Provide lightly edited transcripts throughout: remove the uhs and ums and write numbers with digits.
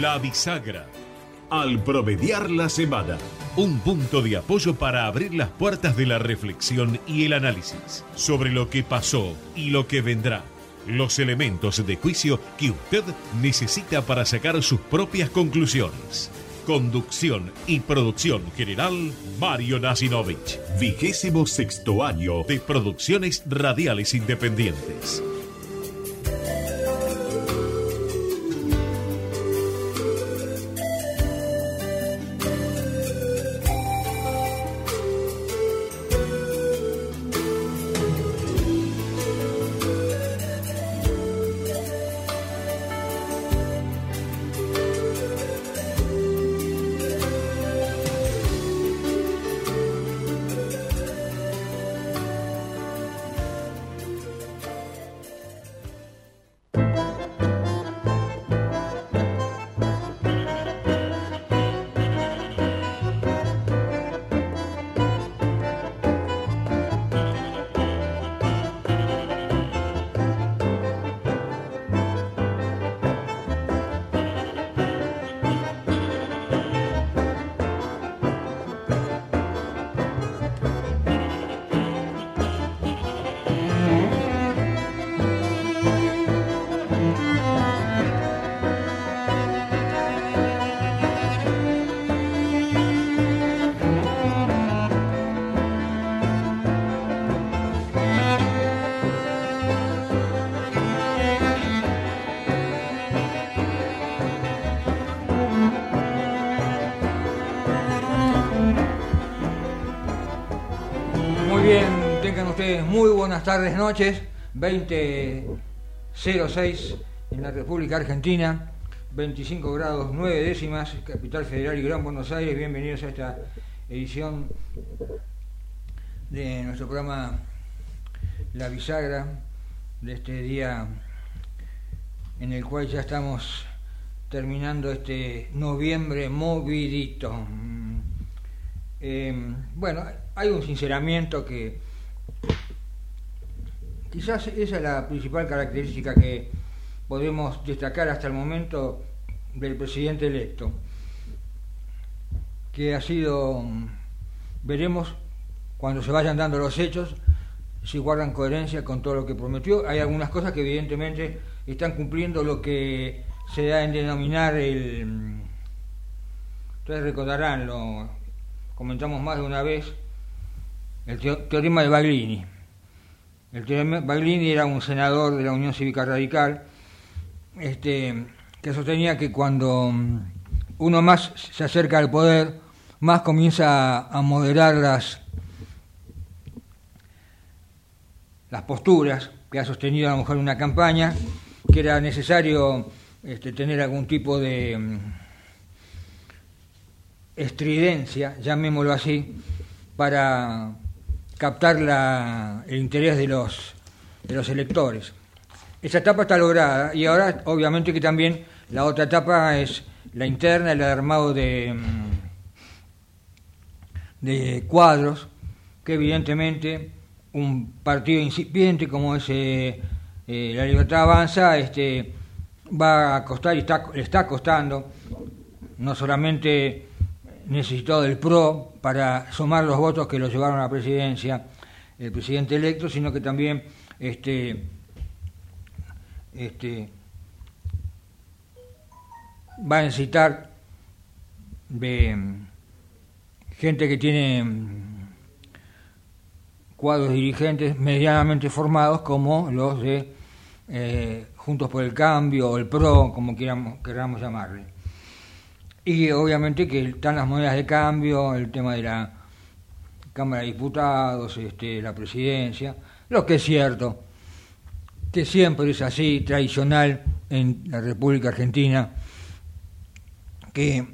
La Bisagra. Al promediar la semana. Un punto de apoyo para abrir las puertas de la reflexión y el análisis sobre lo que pasó y lo que vendrá. Los elementos de juicio que usted necesita para sacar sus propias conclusiones. Conducción y producción general, Mario Nacinovich. 26º año de Producciones Radiales Independientes. Muy buenas tardes, noches, 20:06 en la República Argentina, 25°9", Capital Federal y Gran Buenos Aires. Bienvenidos a esta edición de nuestro programa La Bisagra, de este día en el cual ya estamos terminando este noviembre movidito. Bueno, hay un sinceramiento que quizás esa es la principal característica que podemos destacar hasta el momento del presidente electo, que ha sido, veremos cuando se vayan dando los hechos, si guardan coherencia con todo lo que prometió. Hay algunas cosas que evidentemente están cumpliendo lo que se da en denominar el... Ustedes recordarán, lo comentamos más de una vez, el teorema de Baglini. El teorema de Baglini era un senador de la Unión Cívica Radical que sostenía que cuando uno más se acerca al poder, más comienza a moderar las posturas que ha sostenido a lo mejor una campaña, que era necesario tener algún tipo de estridencia, llamémoslo así, para captar el interés de los electores. Esa etapa está lograda, y ahora obviamente que también la otra etapa es la interna, el armado de cuadros, que evidentemente un partido incipiente como es La Libertad Avanza va a costar, y le está costando. No solamente necesitó del PRO para sumar los votos que lo llevaron a la presidencia, el presidente electo, sino que también va a necesitar de gente que tiene cuadros dirigentes medianamente formados, como los de Juntos por el Cambio o el PRO, como queramos llamarle. Y obviamente que están las monedas de cambio, el tema de la Cámara de Diputados, la presidencia, lo que es cierto, que siempre es así, tradicional en la República Argentina, que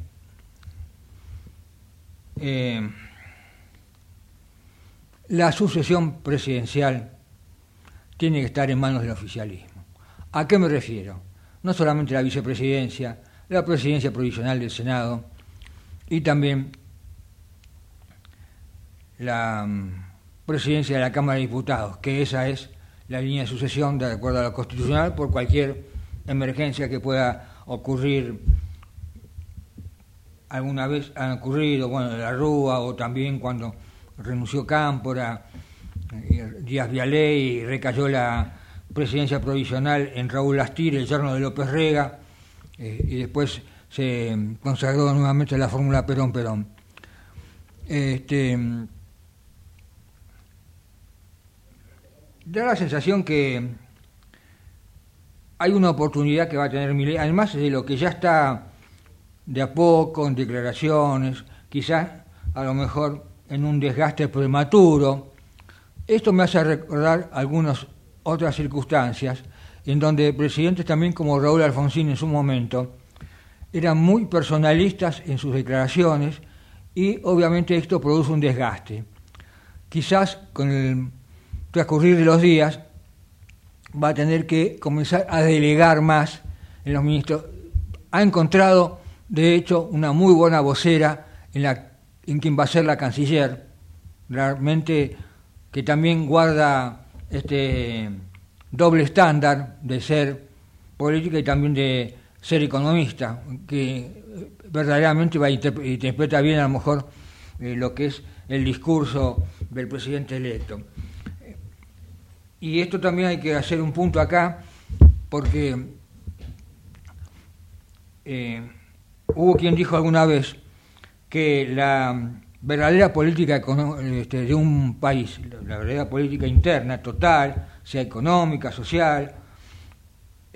la sucesión presidencial tiene que estar en manos del oficialismo. ¿A qué me refiero? No solamente la vicepresidencia, la presidencia provisional del Senado y también la presidencia de la Cámara de Diputados, que esa es la línea de sucesión de acuerdo a lo constitucional por cualquier emergencia que pueda ocurrir alguna vez han ocurrido, bueno, la Rúa, o también cuando renunció Cámpora, Díaz Bialet, y recayó la presidencia provisional en Raúl Lastiri, el yerno de López Rega, y después se consagró nuevamente la fórmula Perón-Perón. Da la sensación que hay una oportunidad que va a tener Milei, además de lo que ya está de a poco, en declaraciones, quizás a lo mejor en un desgaste prematuro. Esto me hace recordar algunas otras circunstancias en donde presidentes también como Raúl Alfonsín en su momento eran muy personalistas en sus declaraciones, y obviamente esto produce un desgaste. Quizás con el transcurrir de los días va a tener que comenzar a delegar más en los ministros. Ha encontrado, de hecho, una muy buena vocera en quien va a ser la canciller, realmente, que también guarda este doble estándar de ser política y también de ser economista, que verdaderamente va a interpreta bien a lo mejor lo que es el discurso del presidente electo. Y esto también hay que hacer un punto acá, porque hubo quien dijo alguna vez que la verdadera política de un país, la verdadera política interna, total, sea económica, social,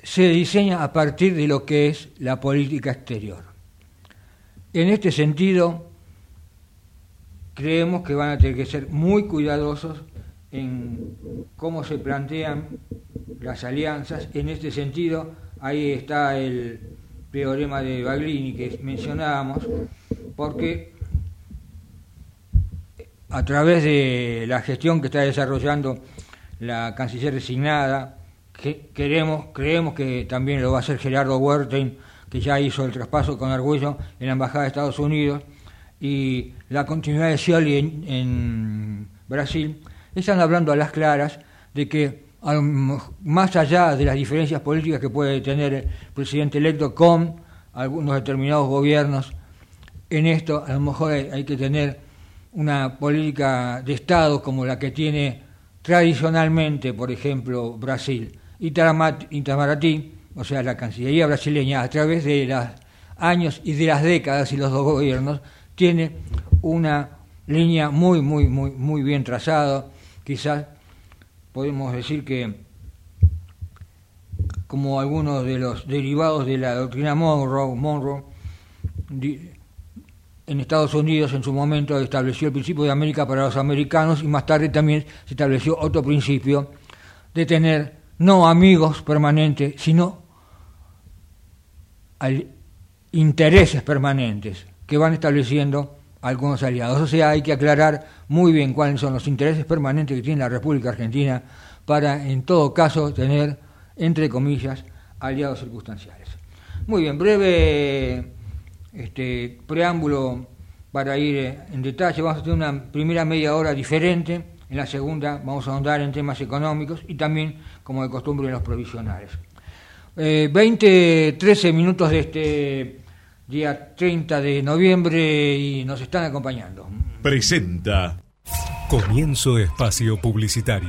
se diseña a partir de lo que es la política exterior. En este sentido, creemos que van a tener que ser muy cuidadosos en cómo se plantean las alianzas. En este sentido, ahí está el teorema de Baglini que mencionábamos, porque a través de la gestión que está desarrollando la canciller designada, que creemos que también lo va a hacer Gerardo Huerta, que ya hizo el traspaso con orgullo en la Embajada de Estados Unidos, y la continuidad de Scioli en Brasil, están hablando a las claras de que, más allá de las diferencias políticas que puede tener el presidente electo con algunos determinados gobiernos, en esto a lo mejor hay que tener una política de Estado como la que tiene tradicionalmente, por ejemplo, Brasil. Itamaraty, o sea, la Cancillería brasileña, a través de los años y de las décadas y los dos gobiernos, tiene una línea muy, muy, muy, muy bien trazada. Quizás podemos decir que, como algunos de los derivados de la doctrina Monroe, en Estados Unidos en su momento estableció el principio de América para los americanos, y más tarde también se estableció otro principio de tener no amigos permanentes, sino intereses permanentes que van estableciendo algunos aliados. O sea, hay que aclarar muy bien cuáles son los intereses permanentes que tiene la República Argentina para, en todo caso, tener, entre comillas, aliados circunstanciales. Muy bien, breve preámbulo para ir en detalle. Vamos a tener una primera media hora diferente, en la segunda vamos a ahondar en temas económicos y también, como de costumbre, en los provisionales. 13 minutos de este día 30 de noviembre y nos están acompañando. Presenta. Comienzo espacio publicitario.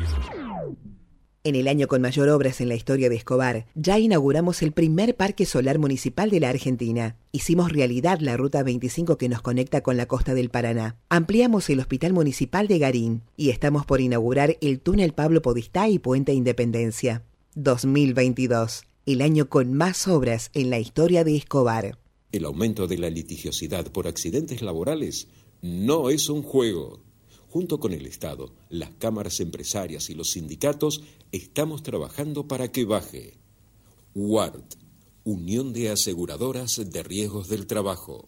En el año con mayor obras en la historia de Escobar, ya inauguramos el primer parque solar municipal de la Argentina. Hicimos realidad la Ruta 25 que nos conecta con la costa del Paraná. Ampliamos el Hospital Municipal de Garín y estamos por inaugurar el túnel Pablo Podestá y Puente Independencia. 2022, el año con más obras en la historia de Escobar. El aumento de la litigiosidad por accidentes laborales no es un juego. Junto con el Estado, las cámaras empresarias y los sindicatos, estamos trabajando para que baje. UART, Unión de Aseguradoras de Riesgos del Trabajo.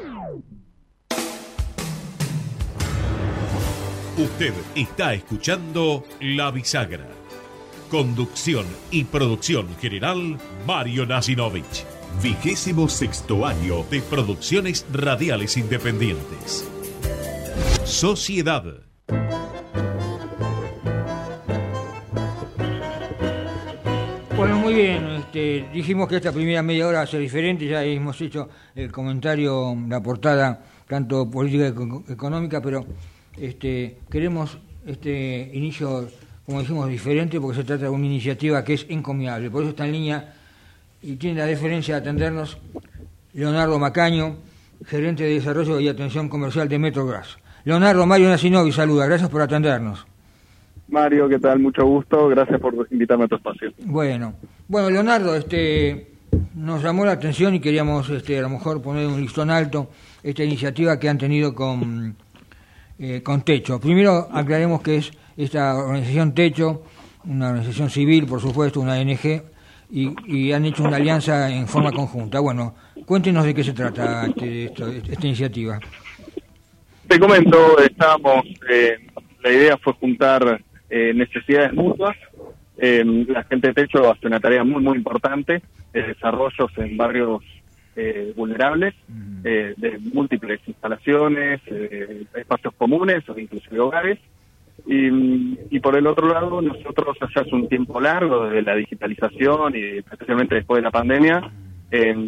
Usted está escuchando La Bisagra, Conducción y producción general, Mario Nacinovich. 26º año de Producciones Radiales Independientes. Sociedad. Bueno, muy bien, dijimos que esta primera media hora va a ser diferente, ya hemos hecho el comentario, la portada, tanto política como económica, pero queremos este inicio, como dijimos, diferente, porque se trata de una iniciativa que es encomiable. Por eso está en línea y tiene la deferencia de atendernos Leonardo Macaño, gerente de Desarrollo y Atención Comercial de Metrogas. Leonardo, Mario Nacinovi saluda, gracias por atendernos. Mario, ¿qué tal? Mucho gusto, gracias por invitarme a tu espacio. Bueno, Leonardo, nos llamó la atención y queríamos a lo mejor poner un listón alto esta iniciativa que han tenido con Techo. Primero aclaremos que es esta organización Techo, una organización civil, por supuesto, una ONG, y han hecho una alianza en forma conjunta. Bueno, cuéntenos de qué se trata esta iniciativa. Te comento, la idea fue juntar necesidades mutuas. La gente de Techo hace una tarea muy, muy importante, desarrollos en barrios vulnerables, de múltiples instalaciones, espacios comunes o inclusive hogares. Y por el otro lado, nosotros allá hace un tiempo largo, desde la digitalización y especialmente después de la pandemia,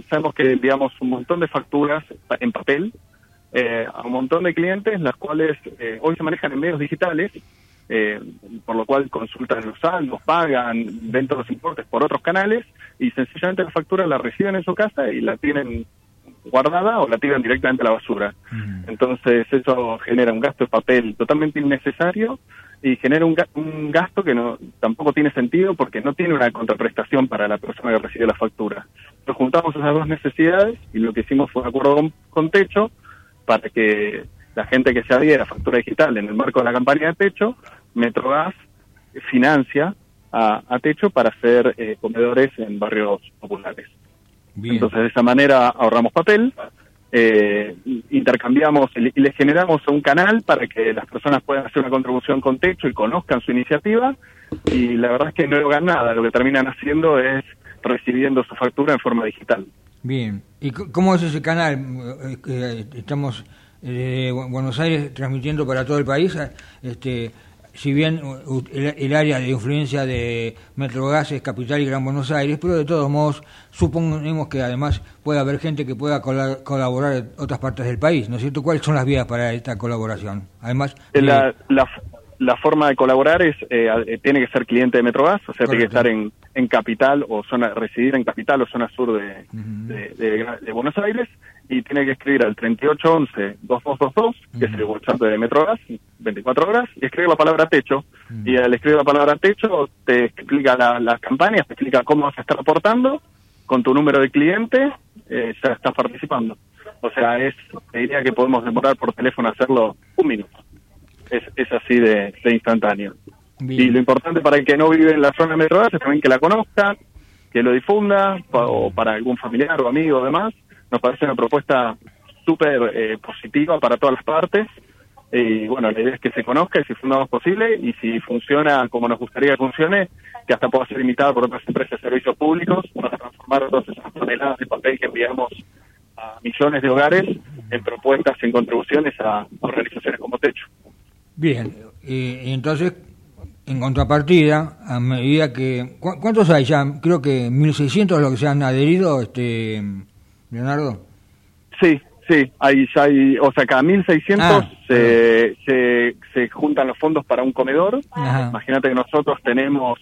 sabemos que enviamos un montón de facturas en papel a un montón de clientes, las cuales hoy se manejan en medios digitales, por lo cual consultan los saldos, pagan, ven todos los importes por otros canales y sencillamente la factura la reciben en su casa y la tienen guardada o la tiran directamente a la basura. Entonces eso genera un gasto de papel totalmente innecesario y genera un gasto que no tampoco tiene sentido porque no tiene una contraprestación para la persona que recibe la factura. Nos juntamos esas dos necesidades y lo que hicimos fue un acuerdo con Techo para que la gente que se adhiera a factura digital en el marco de la campaña de Techo, Metrogas financia a Techo para hacer comedores en barrios populares. Bien. Entonces de esa manera ahorramos papel, intercambiamos y les generamos un canal para que las personas puedan hacer una contribución con Techo y conozcan su iniciativa, y la verdad es que no logran nada, lo que terminan haciendo es recibiendo su factura en forma digital. Bien, ¿y cómo es ese canal? Estamos de Buenos Aires transmitiendo para todo el país, si bien el área de influencia de Metrogas es Capital y Gran Buenos Aires, pero de todos modos suponemos que además puede haber gente que pueda colaborar en otras partes del país, ¿no es cierto? ¿Cuáles son las vías para esta colaboración? Además la forma de colaborar es tiene que ser cliente de Metrogas, o sea, correcto. Tiene que estar en Capital o residir en Capital o zona sur de Buenos Aires, y tiene que escribir al 3811-2222, que es el WhatsApp de Metrogas, 24 horas, y escribe la palabra Techo. Y al escribir la palabra Techo te explica las campañas, te explica cómo vas a estar aportando, con tu número de cliente ya estás participando. O sea, te diría que podemos demorar por teléfono a hacerlo un minuto. Es así de instantáneo. Bien. Y lo importante para el que no vive en la zona de Metrogas es también que la conozca, que lo difunda, o para algún familiar o amigo o demás. Nos parece una propuesta súper positiva para todas las partes. Y bueno, la idea es que se conozca y si fundamos posible, y si funciona como nos gustaría que funcione, que hasta pueda ser imitada por otras empresas de servicios públicos para transformar todas esas toneladas de papel que enviamos a millones de hogares en propuestas, en contribuciones a organizaciones como Techo. Bien, entonces, en contrapartida, a medida que... ¿Cuántos hay ya? Creo que 1.600 los que se han adherido, Leonardo. Sí, hay, o sea, cada 1.600 se juntan los fondos para un comedor. Ajá. Imagínate que nosotros tenemos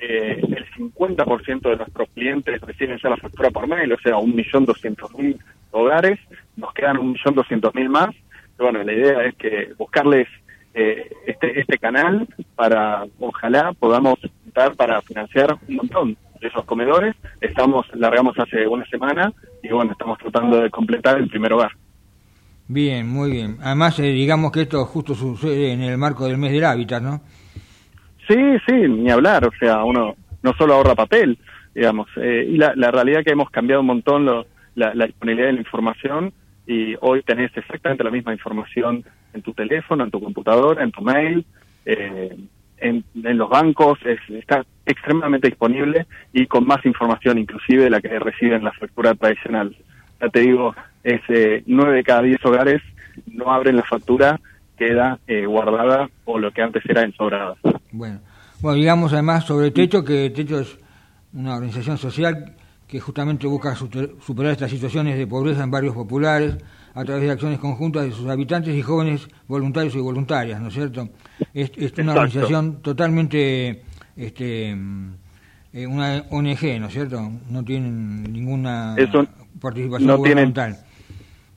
el 50% de nuestros clientes reciben ya la factura por mail, o sea, 1.200.000 hogares, nos quedan 1.200.000 más. Bueno, la idea es que buscarles este canal para, ojalá, podamos juntar para financiar un montón de esos comedores. Largamos hace una semana y bueno, estamos tratando de completar el primer hogar. Bien, muy bien. Además, digamos que esto justo sucede en el marco del mes del hábitat, ¿no? Sí, ni hablar. O sea, uno no solo ahorra papel, digamos. Y la realidad que hemos cambiado un montón la disponibilidad de la información, y hoy tenés exactamente la misma información en tu teléfono, en tu computadora, en tu mail, en los bancos, está extremadamente disponible y con más información inclusive de la que reciben la factura tradicional. Ya te digo, es 9 de cada 10 hogares no abren la factura, queda guardada o lo que antes era ensobrada. Bueno, digamos además sobre Techo, que Techo es una organización social que justamente busca superar estas situaciones de pobreza en barrios populares a través de acciones conjuntas de sus habitantes y jóvenes voluntarios y voluntarias, ¿no es cierto? Es una organización totalmente, una ONG, ¿no es cierto? No tienen ninguna participación gubernamental.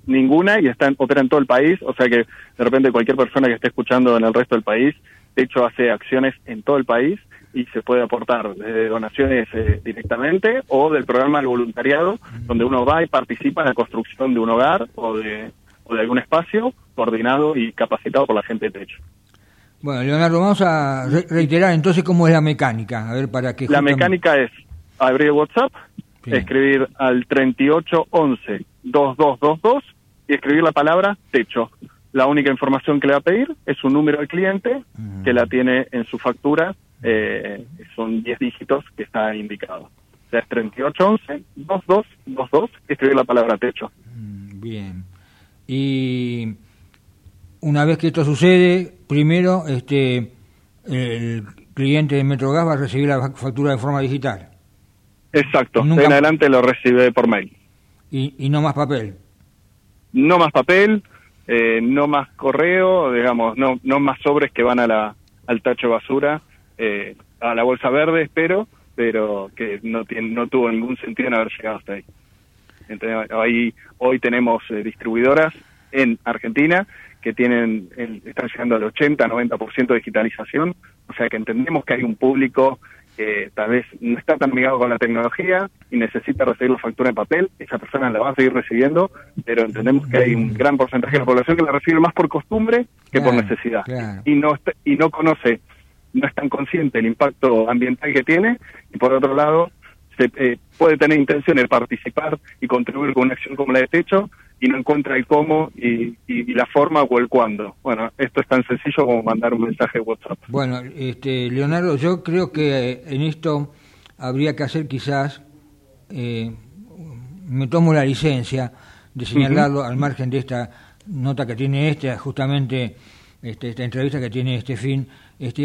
Ninguna, y opera en todo el país, o sea que de repente cualquier persona que esté escuchando en el resto del país, de hecho hace acciones en todo el país, y se puede aportar desde donaciones directamente o del programa del voluntariado, donde uno va y participa en la construcción de un hogar o de algún espacio coordinado y capacitado por la gente de Techo. Bueno, Leonardo, vamos a reiterar entonces cómo es la mecánica. A ver, para que La mecánica es abrir WhatsApp, escribir al 3811-2222 y escribir la palabra Techo. La única información que le va a pedir es un número al cliente que la tiene en su factura. Son 10 dígitos que está indicado. O sea, es 3811-2222 y escribir la palabra Techo. Bien. Y una vez que esto sucede, primero el cliente de Metrogas va a recibir la factura de forma digital. Exacto. En adelante lo recibe por mail. ¿Y no más papel? No más papel, no más correo, digamos, no más sobres que van al tacho de basura. A la bolsa verde, espero, pero que no tuvo ningún sentido en haber llegado hasta ahí. Entonces, hoy tenemos distribuidoras en Argentina que tienen están llegando al 80-90% de digitalización, o sea que entendemos que hay un público que tal vez no está tan amigado con la tecnología y necesita recibir la factura en papel. Esa persona la va a seguir recibiendo, pero entendemos que hay un gran porcentaje de la población que la recibe más por costumbre que por necesidad. Claro. No es tan consciente el impacto ambiental que tiene, y por otro lado puede tener intención de participar y contribuir con una acción como la de Techo y no encuentra el cómo y la forma o el cuándo. Bueno, esto es tan sencillo como mandar un mensaje de WhatsApp. Bueno, Leonardo, yo creo que en esto habría que hacer quizás, me tomo la licencia de señalarlo al margen de esta nota que tiene justamente esta entrevista que tiene este fin,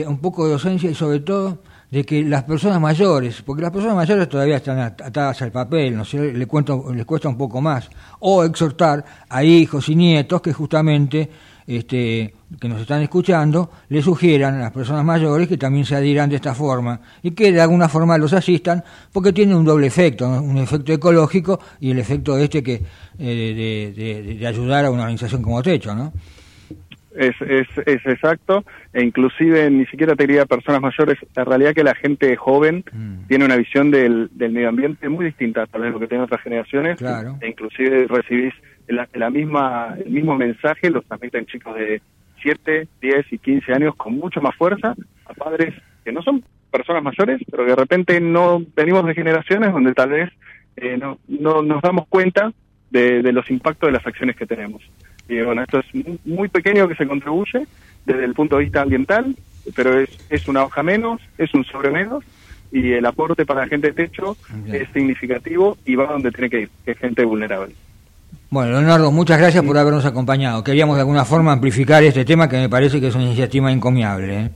un poco de docencia y sobre todo de que las personas mayores, porque las personas mayores todavía están atadas al papel, ¿no sé? Les cuesta un poco más, o exhortar a hijos y nietos que justamente que nos están escuchando, le sugieran a las personas mayores que también se adhieran de esta forma y que de alguna forma los asistan, porque tiene un doble efecto, ¿no? Un efecto ecológico y el efecto de ayudar a una organización como Techo, ¿no? Es exacto, e inclusive ni siquiera te diría personas mayores. La realidad es que la gente joven tiene una visión del medio ambiente muy distinta tal vez lo que tienen otras generaciones. Claro. E inclusive recibís el mismo mensaje, los transmiten chicos de 7, 10 y 15 años con mucho más fuerza a padres que no son personas mayores, pero que de repente no venimos de generaciones donde tal vez no nos damos cuenta de los impactos de las acciones que tenemos. Y bueno, esto es muy pequeño que se contribuye desde el punto de vista ambiental, pero es una hoja menos, es un sobre menos, y el aporte para la gente de Techo es significativo y va donde tiene que ir, que es gente vulnerable. Bueno, Leonardo, muchas gracias por habernos acompañado. Queríamos de alguna forma amplificar este tema que me parece que es una iniciativa encomiable, ¿eh?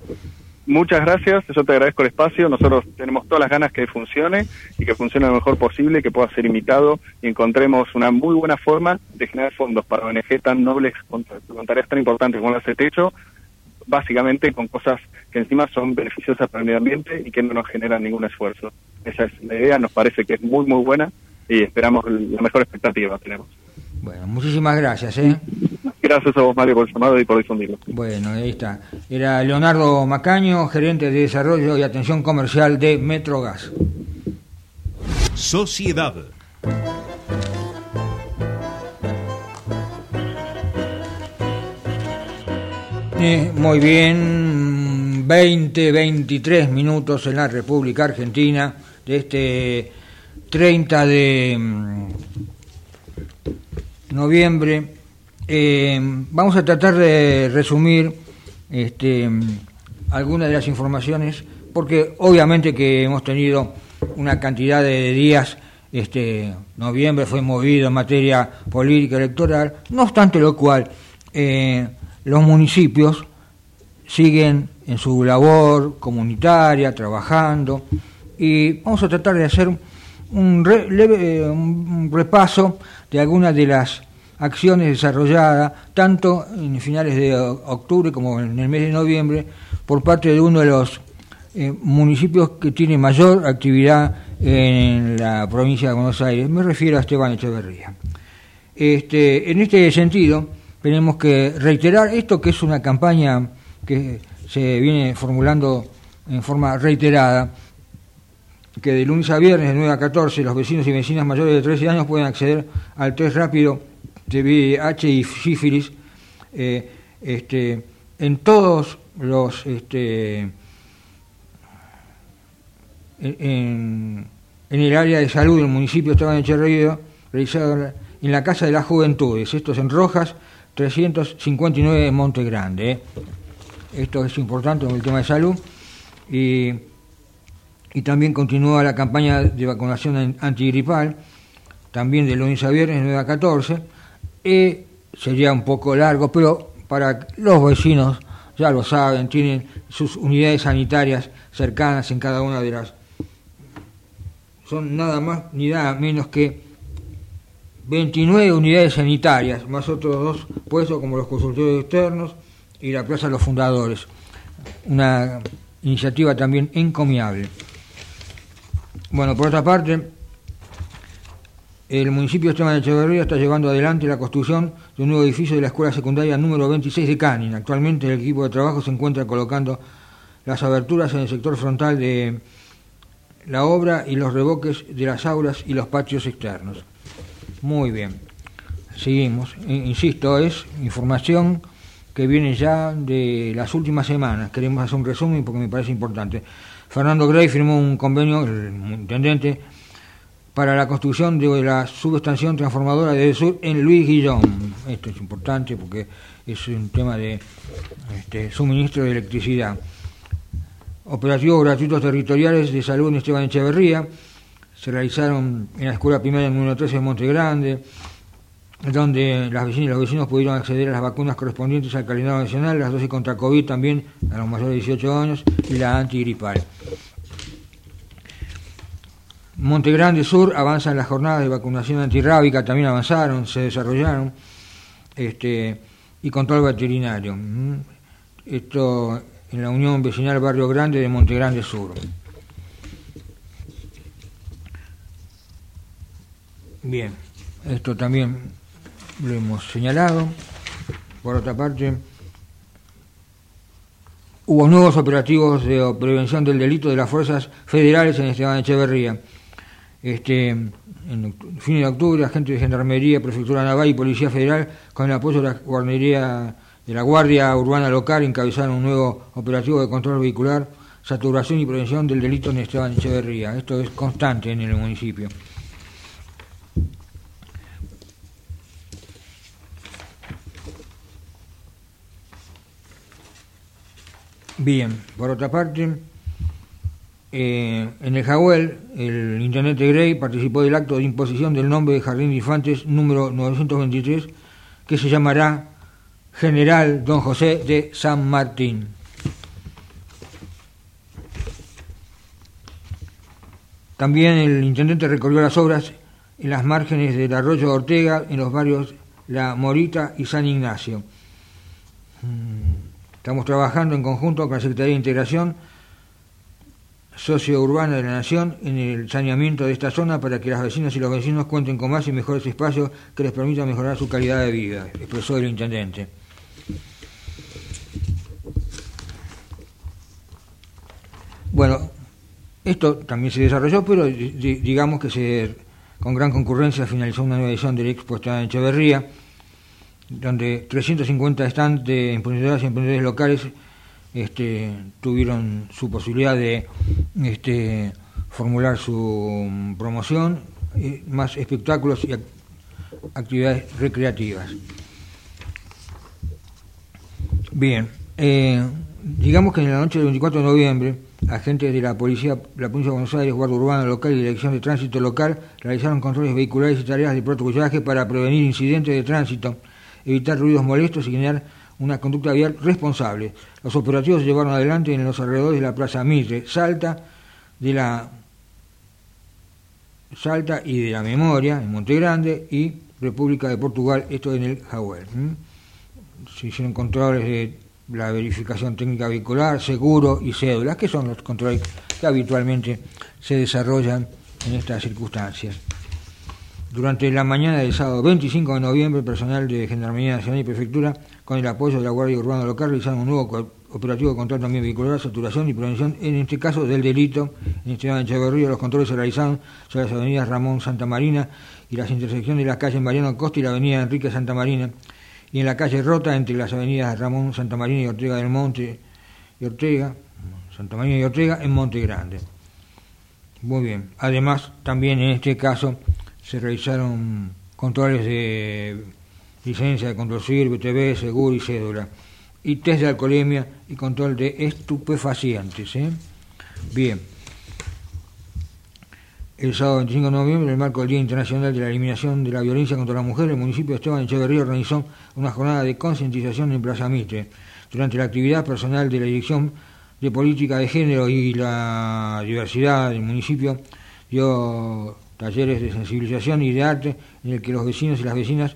Muchas gracias, yo te agradezco el espacio. Nosotros tenemos todas las ganas que funcione y que funcione lo mejor posible, que pueda ser imitado y encontremos una muy buena forma de generar fondos para ONG tan nobles con tareas tan importantes como las de Techo, básicamente con cosas que encima son beneficiosas para el medio ambiente y que no nos generan ningún esfuerzo. Esa es la idea, nos parece que es muy muy buena y esperamos la mejor expectativa tenemos. Bueno, muchísimas gracias, Gracias a vos, Mario, por el llamado y por difundirlo. Bueno, ahí está. Era Leonardo Macaño, gerente de Desarrollo y Atención Comercial de Metrogas. Sociedad. Muy bien, 20:23 minutos en la República Argentina de este 30 de noviembre. Vamos a tratar de resumir algunas de las informaciones, porque obviamente que hemos tenido una cantidad de días, noviembre fue movido en materia política electoral, no obstante lo cual los municipios siguen en su labor comunitaria, trabajando, y vamos a tratar de hacer un repaso de algunas de las acciones desarrolladas tanto en finales de octubre como en el mes de noviembre por parte de uno de los municipios que tiene mayor actividad en la provincia de Buenos Aires. Me refiero a Esteban Echeverría. En este sentido, tenemos que reiterar esto, que es una campaña que se viene formulando en forma reiterada, que de lunes a viernes de 9 a 14 los vecinos y vecinas mayores de 13 años pueden acceder al test rápido de VIH y sífilis en todos los en el área de salud del municipio Esteban Echeverría, realizado en la Casa de las Juventudes, esto es en Rojas 359 en Monte Grande. Esto es importante en el tema de salud, y también continúa la campaña de vacunación antigripal, también de lunes a viernes 9 a 14, sería un poco largo, pero para los vecinos ya lo saben, tienen sus unidades sanitarias cercanas en cada una de las... Son nada más ni nada menos que 29 unidades sanitarias, más otros dos puestos como los consultorios externos y la Plaza de los Fundadores. Una iniciativa también encomiable. Bueno, por otra parte, el municipio de Esteban Echeverría está llevando adelante la construcción de un nuevo edificio de la escuela secundaria número 26 de Canning. Actualmente el equipo de trabajo se encuentra colocando las aberturas en el sector frontal de la obra y los revoques de las aulas y los patios externos. Muy bien, seguimos. Insisto, es información que viene ya de las últimas semanas. Queremos hacer un resumen porque me parece importante. Fernando Gray firmó un convenio, el intendente, para la construcción de la subestación transformadora del sur en Luis Guillón. Esto es importante porque es un tema de suministro de electricidad. Operativos gratuitos territoriales de salud en Esteban Echeverría se realizaron en la escuela primaria número 13 de Monte Grande, donde las vecinas y los vecinos pudieron acceder a las vacunas correspondientes al calendario nacional, las dosis contra COVID también a los mayores de 18 años y la antigripal. Monte Grande Sur avanzan las jornadas de vacunación antirrábica, también avanzaron, se desarrollaron, y control veterinario. Esto en la Unión Vecinal Barrio Grande de Monte Grande Sur. Bien, esto también lo hemos señalado. Por otra parte, hubo nuevos operativos de prevención del delito de las fuerzas federales en Esteban Echeverría. En fin de octubre, agentes de Gendarmería, Prefectura Naval y Policía Federal, con el apoyo de la Guardia Urbana Local, encabezaron un nuevo operativo de control vehicular, saturación y prevención del delito en Esteban Echeverría. Esto es constante en el municipio. Bien, por otra parte, en el Jagüel, el intendente Gray participó del acto de imposición del nombre de Jardín de Infantes número 923, que se llamará General Don José de San Martín. También el intendente recorrió las obras en las márgenes del arroyo Ortega, en los barrios La Morita y San Ignacio. Estamos trabajando en conjunto con la Secretaría de Integración Socio-Urbana de la Nación en el saneamiento de esta zona para que las vecinas y los vecinos cuenten con más y mejores espacios que les permitan mejorar su calidad de vida, expresó el intendente. Bueno, esto también se desarrolló, pero digamos que con gran concurrencia finalizó una nueva edición del Expo Esteban Echeverría, donde 350 stands de emprendedoras y emprendedores locales tuvieron su posibilidad de formular su promoción, más espectáculos y actividades recreativas. Bien, Digamos que en la noche del 24 de noviembre, agentes de la Policía de Buenos Aires, Guardia Urbana Local y Dirección de Tránsito Local realizaron controles vehiculares y tareas de patrullaje para prevenir incidentes de tránsito, evitar ruidos molestos y generar una conducta vial responsable. Los operativos se llevaron adelante en los alrededores de la Plaza Mitre, Salta y de la Memoria, en Monte Grande, y República de Portugal, esto en el Jagüel. Se hicieron controles de la verificación técnica vehicular, seguro y cédulas, que son los controles que habitualmente se desarrollan en estas circunstancias. Durante la mañana del sábado 25 de noviembre, personal de Gendarmería Nacional y Prefectura, con el apoyo de la Guardia Urbana Local, realizaron un nuevo operativo de control también vehicular, saturación y prevención, en este caso del delito. En Esteban Echeverría, los controles se realizaron sobre las avenidas Ramón Santa Marina y las intersecciones de las calles Mariano Costa y la avenida Enrique Santa Marina, y en la calle Rota, entre las avenidas Ramón Santa Marina y Ortega del Monte y Ortega, Santa Marina y Ortega, en Monte Grande. Muy bien. Además, también en este caso se realizaron controles de licencia de conducir, BTV, seguro y cédula, y test de alcoholemia y control de estupefacientes. Bien. El sábado 25 de noviembre, en el marco del Día Internacional de la Eliminación de la Violencia contra la Mujer, el municipio de Esteban Echeverría organizó una jornada de concientización en Plaza Mitre. Durante la actividad, personal de la Dirección de Política de Género y la Diversidad del municipio dio talleres de sensibilización y de arte, en el que los vecinos y las vecinas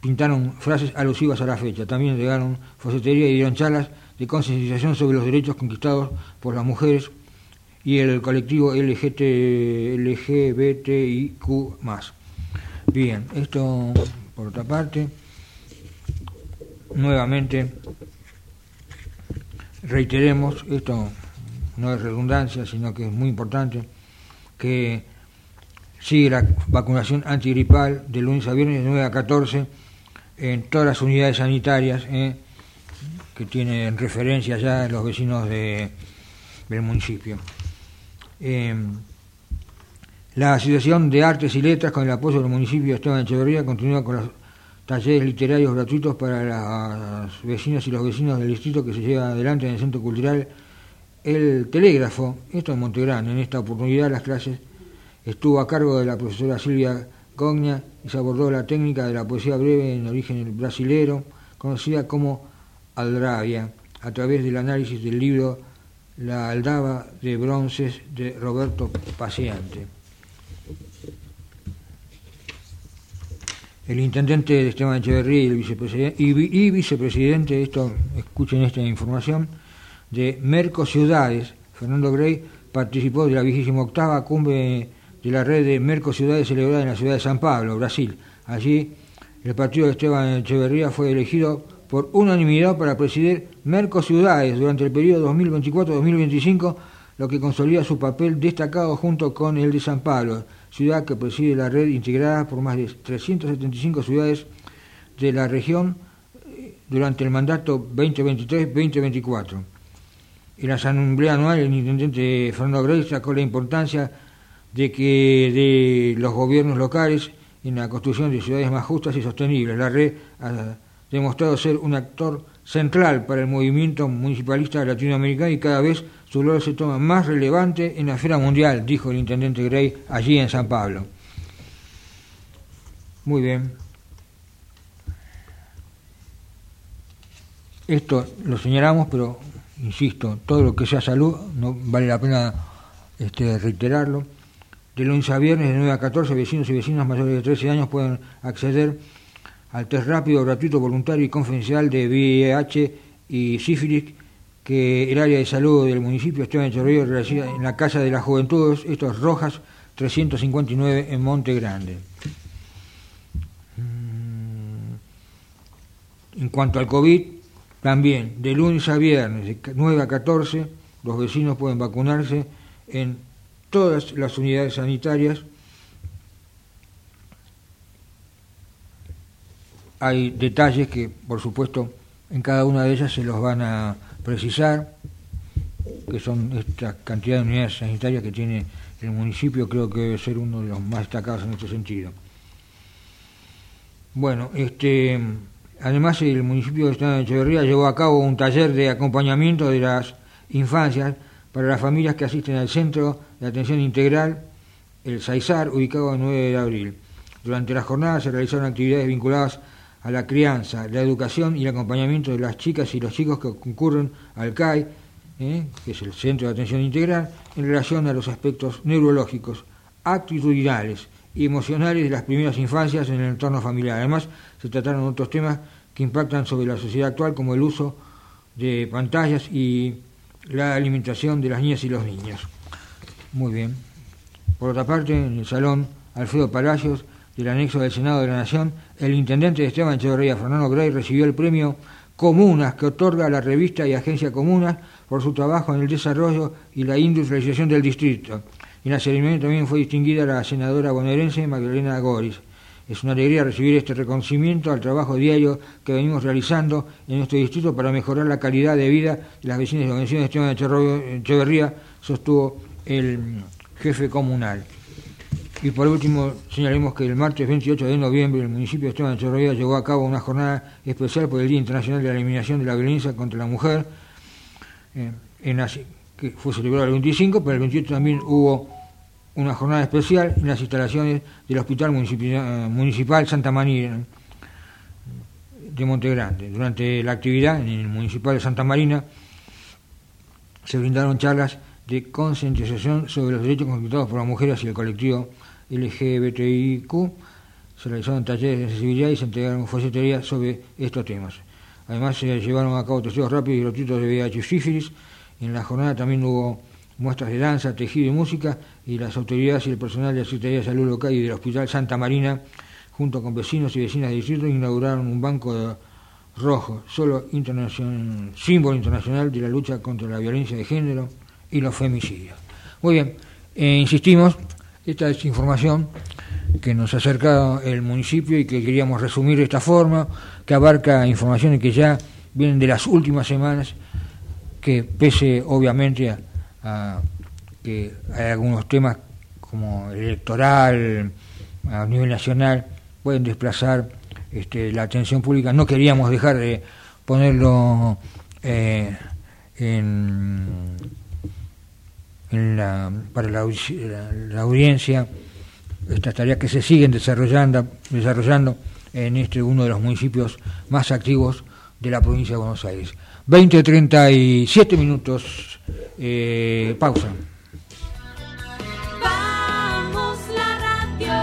pintaron frases alusivas a la fecha. También llegaron fosetería y dieron charlas de concientización sobre los derechos conquistados por las mujeres y el colectivo LGBTIQ+. Bien, esto por otra parte. Nuevamente reiteremos, esto no es redundancia, sino que es muy importante, que sigue la vacunación antigripal de lunes a viernes de 9 a 14 en todas las unidades sanitarias que tienen referencia ya los vecinos del municipio. La Asociación de Artes y Letras, con el apoyo del municipio de Esteban Echeverría, continúa con los talleres literarios gratuitos para las vecinas y los vecinos del distrito, que se lleva adelante en el Centro Cultural El Telégrafo, esto en Monte Grande. En esta oportunidad las clases estuvo a cargo de la profesora Silvia Gogna y se abordó la técnica de la poesía breve en origen brasilero, conocida como aldrabia, a través del análisis del libro La Aldaba de Bronces de Roberto Paseante. El intendente de Esteban Echeverría y el vicepresidente, esto escuchen esta información, de Mercociudades, Fernando Gray, participó de la 28ª cumbre de la red de Mercociudades, celebrada en la ciudad de San Pablo, Brasil. Allí el partido de Esteban Echeverría fue elegido por unanimidad para presidir Mercociudades durante el periodo 2024-2025, lo que consolida su papel destacado junto con el de San Pablo, ciudad que preside la red integrada por más de 375 ciudades de la región durante el mandato 2023-2024. En la asamblea anual, el intendente Fernando Gray sacó la importancia de que de los gobiernos locales en la construcción de ciudades más justas y sostenibles. La red demostrado ser un actor central para el movimiento municipalista latinoamericano y cada vez su rol se toma más relevante en la esfera mundial, dijo el intendente Gray allí en San Pablo. Muy bien. Esto lo señalamos, pero insisto, todo lo que sea salud no vale la pena reiterarlo. De lunes a viernes de 9 a 14, vecinos y vecinas mayores de 13 años pueden acceder al test rápido, gratuito, voluntario y confidencial de VIH y sífilis, que el área de salud del municipio Esteban Echeverría realiza en la Casa de las Juventudes, esto es Rojas 359 en Monte Grande. En cuanto al COVID, también de lunes a viernes, de 9 a 14, los vecinos pueden vacunarse en todas las unidades sanitarias. Hay detalles que, por supuesto, en cada una de ellas se los van a precisar, que son esta cantidad de unidades sanitarias que tiene el municipio. Creo que debe ser uno de los más destacados en este sentido. Bueno, Además, el municipio de Esteban Echeverría llevó a cabo un taller de acompañamiento de las infancias para las familias que asisten al Centro de Atención Integral, el Saizar, ubicado el 9 de abril. Durante la jornada se realizaron actividades vinculadas a la crianza, la educación y el acompañamiento de las chicas y los chicos que concurren al CAI, que es el Centro de Atención Integral, en relación a los aspectos neurológicos, actitudinales y emocionales de las primeras infancias en el entorno familiar. Además, se trataron otros temas que impactan sobre la sociedad actual, como el uso de pantallas y la alimentación de las niñas y los niños. Muy bien. Por otra parte, en el Salón Alfredo Palacios del anexo del Senado de la Nación, el intendente de Esteban Echeverría, Fernando Gray, recibió el premio Comunas, que otorga la revista y agencia Comunas por su trabajo en el desarrollo y la industrialización del distrito. En la ceremonia también fue distinguida la senadora bonaerense Magdalena Goris. Es una alegría recibir este reconocimiento al trabajo diario que venimos realizando en nuestro distrito para mejorar la calidad de vida de las vecinas y organizaciones de Esteban Echeverría, sostuvo el jefe comunal. Y por último, señalemos que el martes 28 de noviembre el municipio de Esteban Echeverría llevó a cabo una jornada especial por el Día Internacional de la Eliminación de la Violencia contra la Mujer, que fue celebrado el 25, pero el 28 también hubo una jornada especial en las instalaciones del Hospital Municipal Santa Marina de Monte Grande. Durante la actividad en el Municipal de Santa Marina se brindaron charlas de concientización sobre los derechos conquistados por las mujeres y el colectivo LGBTIQ, se realizaron talleres de sensibilidad y se entregaron folleterías sobre estos temas. Además, se llevaron a cabo testeos rápidos y gratuitos de VIH y sífilis. En la jornada también hubo muestras de danza, tejido y música, y las autoridades y el personal de la Secretaría de Salud Local y del Hospital Santa Marina, junto con vecinos y vecinas del distrito, inauguraron un banco rojo, símbolo internacional de la lucha contra la violencia de género y los femicidios. Muy bien, insistimos, esta es información que nos ha acercado el municipio y que queríamos resumir de esta forma, que abarca informaciones que ya vienen de las últimas semanas, que pese obviamente a que hay algunos temas como el electoral a nivel nacional pueden desplazar la atención pública. No queríamos dejar de ponerlo para la audiencia, estas tareas que se siguen desarrollando en uno de los municipios más activos de la provincia de Buenos Aires. 20:37 minutos, pausa. Vamos la radio,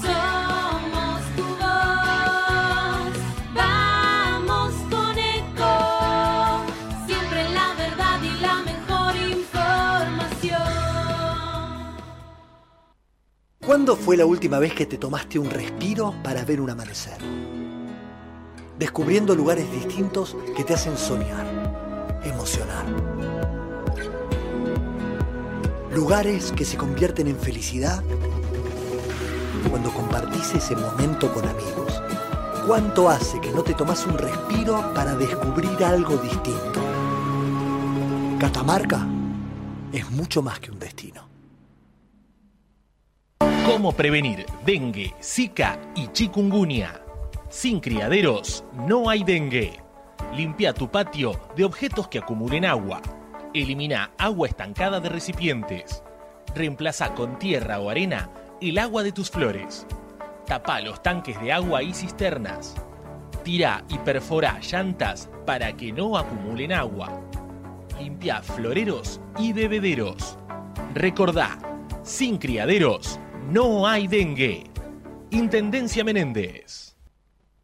somos tu voz, vamos con eco, siempre la verdad y la mejor información. ¿Cuándo fue la última vez que te tomaste un respiro para ver un amanecer? Descubriendo lugares distintos que te hacen soñar, emocionar. Lugares que se convierten en felicidad cuando compartís ese momento con amigos. ¿Cuánto hace que no te tomás un respiro para descubrir algo distinto? Catamarca es mucho más que un destino. ¿Cómo prevenir dengue, zika y chikungunya? Sin criaderos no hay dengue. Limpia tu patio de objetos que acumulen agua. Elimina agua estancada de recipientes. Reemplaza con tierra o arena el agua de tus flores. Tapa los tanques de agua y cisternas. Tira y perfora llantas para que no acumulen agua. Limpia floreros y bebederos. Recordá, sin criaderos no hay dengue. Intendencia Menéndez.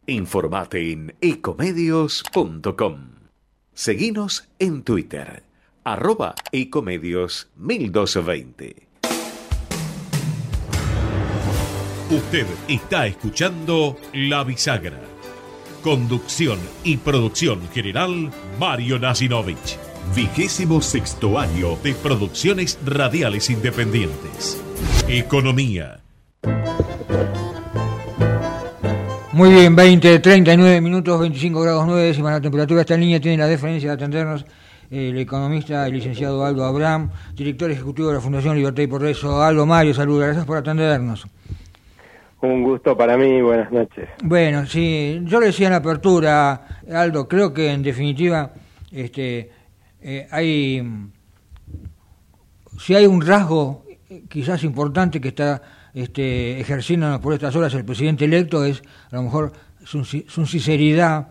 Informate en ecomedios.com. Seguinos en Twitter, @ecomedios1220. Usted está escuchando La Bisagra. Conducción y producción general, Mario Nacinovich. 26º año de Producciones Radiales Independientes. Economía. Muy bien, 20:39 minutos, 25 grados 9 décimas la temperatura. Esta línea tiene la deferencia de atendernos el economista, el licenciado Aldo Abraham, director ejecutivo de la Fundación Libertad y Progreso. Aldo, Mario, saludos, gracias por atendernos. Un gusto para mí, buenas noches. Bueno, sí, yo le decía en la apertura, Aldo, creo que en definitiva hay un rasgo quizás importante que está ejerciendo por estas horas el presidente electo, es a lo mejor su sinceridad.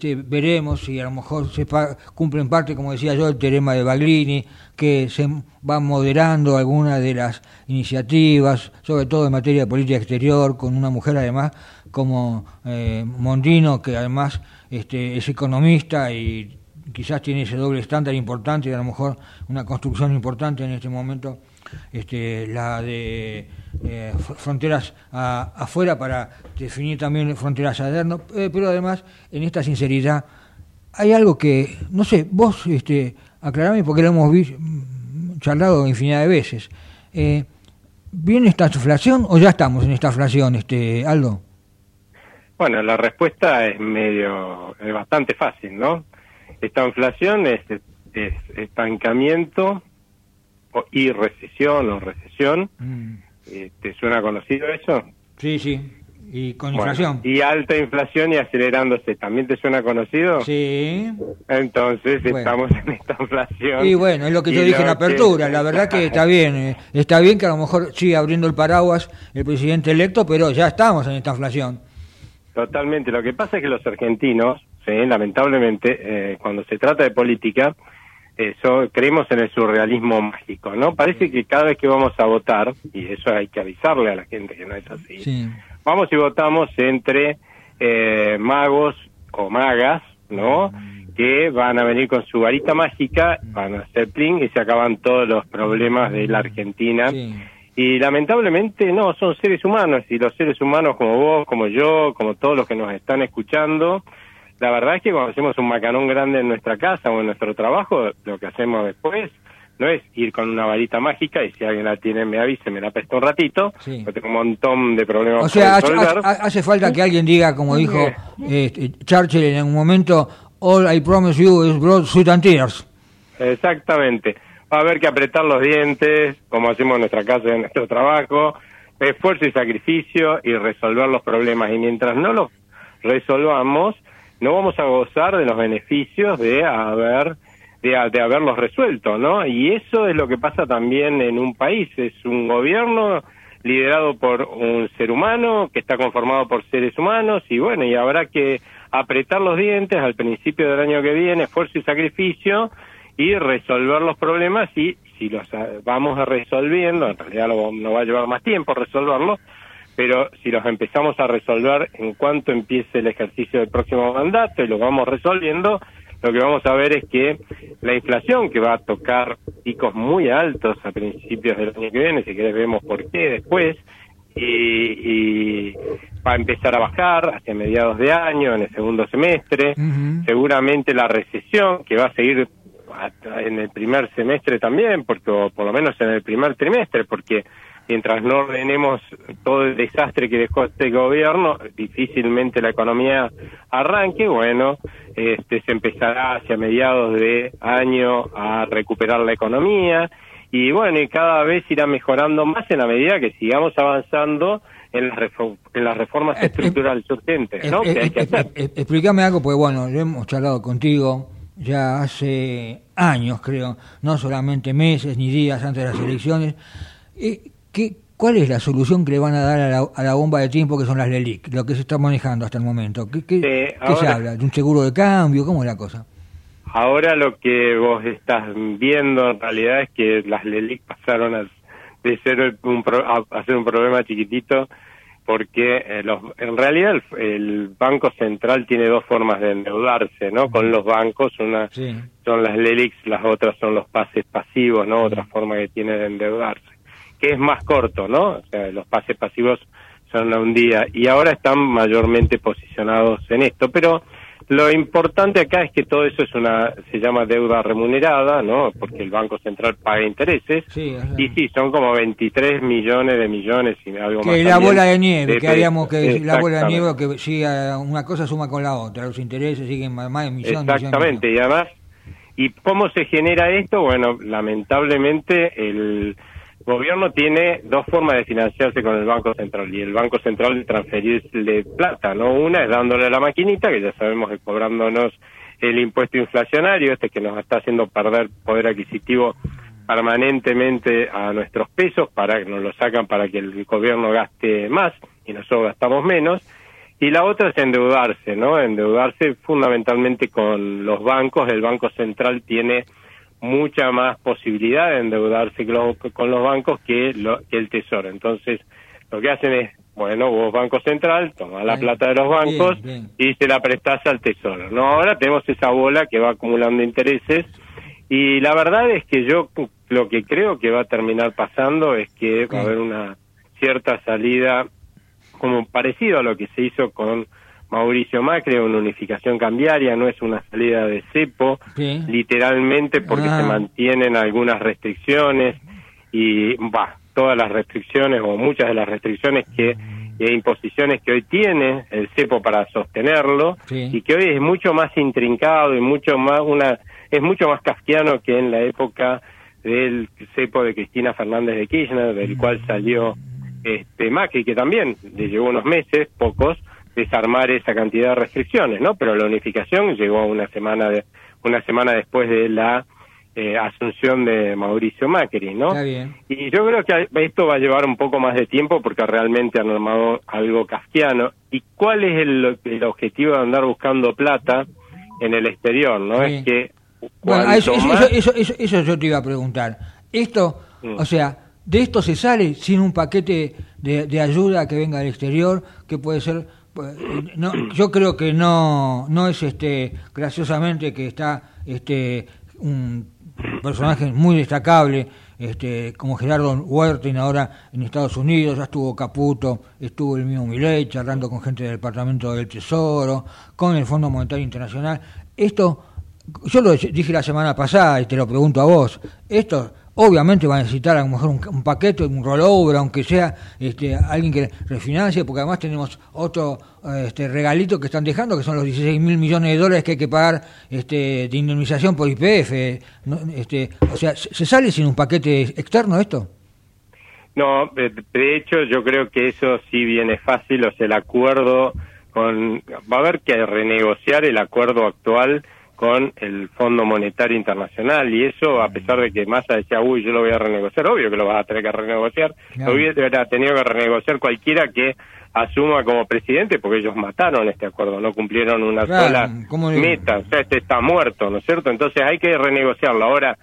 Veremos si a lo mejor se cumple en parte, como decía yo, el teorema de Baglini, que se van moderando algunas de las iniciativas, sobre todo en materia de política exterior, con una mujer además como Mondino, que además es economista y quizás tiene ese doble estándar importante, y a lo mejor una construcción importante en este momento, la de fronteras afuera para definir también fronteras adentro, pero además en esta sinceridad hay algo que, no sé, vos aclarame porque lo hemos charlado infinidad de veces. ¿Viene esta inflación o ya estamos en esta inflación, Aldo? Bueno, la respuesta es bastante fácil, ¿no? Esta inflación es estancamiento y recesión o recesión. ¿Te suena conocido eso? Sí, sí. Y con inflación. Bueno, y alta inflación y acelerándose. ¿También te suena conocido? Sí. Entonces bueno, estamos en esta inflación. Y bueno, es lo que yo dije en la apertura. La verdad que está bien. Está bien que a lo mejor siga abriendo el paraguas el presidente electo, pero ya estamos en esta inflación. Totalmente. Lo que pasa es que los argentinos, lamentablemente, cuando se trata de política, eso, creemos en el surrealismo mágico, ¿no? Parece que cada vez que vamos a votar, y eso hay que avisarle a la gente que no es así, sí, vamos y votamos entre magos o magas, ¿no? Que van a venir con su varita mágica, van a hacer pling y se acaban todos los problemas de la Argentina. Sí. Y lamentablemente no, son seres humanos, y los seres humanos como vos, como yo, como todos los que nos están escuchando, la verdad es que cuando hacemos un macanón grande en nuestra casa o en nuestro trabajo, lo que hacemos después no es ir con una varita mágica y si alguien la tiene me avise, me la presta un ratito, sí, tengo un montón de problemas. O sea, hace falta que alguien diga, como dijo Churchill en un momento, all I promise you is blood, sweat and tears. Exactamente. Va a haber que apretar los dientes, como hacemos en nuestra casa y en nuestro trabajo, esfuerzo y sacrificio, y resolver los problemas. Y mientras no los resolvamos, no vamos a gozar de los beneficios de haberlos resuelto, ¿no? Y eso es lo que pasa también en un país. Es un gobierno liderado por un ser humano, que está conformado por seres humanos, y bueno, y habrá que apretar los dientes al principio del año que viene, esfuerzo y sacrificio, y resolver los problemas, y si los vamos resolviendo, en realidad no va a llevar más tiempo resolverlos, pero si los empezamos a resolver en cuanto empiece el ejercicio del próximo mandato y los vamos resolviendo, lo que vamos a ver es que la inflación, que va a tocar picos muy altos a principios del año que viene, si querés vemos por qué después, y va a empezar a bajar hacia mediados de año, en el segundo semestre, seguramente la recesión, que va a seguir en el primer semestre también, porque, o por lo menos en el primer trimestre, porque mientras no ordenemos todo el desastre que dejó este gobierno, difícilmente la economía arranque. Bueno, se empezará hacia mediados de año a recuperar la economía, y bueno, y cada vez irá mejorando más en la medida que sigamos avanzando en las reformas estructurales urgentes, ¿no? Que hay que hacer. Explícame algo, porque bueno, lo hemos charlado contigo ya hace años, creo, no solamente meses ni días antes de las elecciones. ¿Cuál es la solución que le van a dar a la bomba de tiempo que son las LELIC, lo que se está manejando hasta el momento? ¿Qué se habla? ¿De un seguro de cambio? ¿Cómo es la cosa? Ahora lo que vos estás viendo en realidad es que las LELIC pasaron a ser un problema chiquitito, porque en realidad el Banco Central tiene dos formas de endeudarse, ¿no? Con los bancos, una son las LELIC, las otras son los pases pasivos, ¿no? Otra forma que tiene de endeudarse, que es más corto, ¿no? O sea, los pases pasivos son a un día, y ahora están mayormente posicionados en esto, pero lo importante acá es que todo eso se llama deuda remunerada, ¿no? Porque el Banco Central paga intereses, y sí, son como 23 millones y algo más. Que la bola de nieve, la bola de nieve que siga, una cosa suma con la otra, los intereses siguen más de millones. Exactamente, y además, ¿y cómo se genera esto? Bueno, lamentablemente El gobierno tiene dos formas de financiarse con el Banco Central, y el Banco Central de transferirle plata, ¿no? Una es dándole la maquinita, que ya sabemos que cobrándonos el impuesto inflacionario, este que nos está haciendo perder poder adquisitivo permanentemente a nuestros pesos, para que nos lo sacan para que el gobierno gaste más y nosotros gastamos menos. Y la otra es endeudarse, ¿no? Endeudarse fundamentalmente con los bancos. El Banco Central tiene mucha más posibilidad de endeudarse con los bancos que el Tesoro. Entonces, lo que hacen es, bueno, vos, Banco Central, tomás la plata de los bancos y se la prestás al Tesoro. No, ahora tenemos esa bola que va acumulando intereses, y la verdad es que yo lo que creo que va a terminar pasando es que va a haber una cierta salida, como parecido a lo que se hizo con Mauricio Macri, una unificación cambiaria, no es una salida de cepo, literalmente, porque se mantienen algunas restricciones, y todas las restricciones, o muchas de las restricciones e imposiciones que hoy tiene el cepo para sostenerlo, y que hoy es mucho más intrincado y mucho más es mucho más kafkiano que en la época del cepo de Cristina Fernández de Kirchner, del cual salió Macri, que también le llevó unos meses, pocos, desarmar esa cantidad de restricciones, ¿no? Pero la unificación llegó una semana después de la asunción de Mauricio Macri, ¿no? Está bien. Y yo creo que esto va a llevar un poco más de tiempo, porque realmente han armado algo kafkiano. ¿Y cuál es el objetivo de andar buscando plata en el exterior, no? Es que bueno, eso yo te iba a preguntar. Esto, o sea, de esto se sale sin un paquete de ayuda que venga del exterior, que puede ser, no, yo creo que no es graciosamente que está un personaje muy destacable como Gerardo Huerta, y ahora en Estados Unidos ya estuvo Caputo, estuvo el mismo Milei charlando con gente del Departamento del Tesoro, con el Fondo Monetario Internacional. Esto yo lo dije la semana pasada y te lo pregunto a vos. Esto obviamente va a necesitar a lo mejor un paquete, un rollover, aunque sea alguien que refinancie, porque además tenemos otro regalito que están dejando, que son los 16.000 millones de dólares que hay que pagar de indemnización por IPF. O sea, ¿se sale sin un paquete externo esto? No, de hecho yo creo que eso sí viene fácil. O sea, el acuerdo va a haber que renegociar el acuerdo actual con el Fondo Monetario Internacional, y eso, a pesar de que Massa decía, yo lo voy a renegociar, obvio que lo vas a tener que renegociar, lo hubiera tenido que renegociar cualquiera que asuma como presidente, porque ellos mataron este acuerdo, no cumplieron una sola meta, o sea, este está muerto, ¿no es cierto? Entonces hay que renegociarlo. Ahora,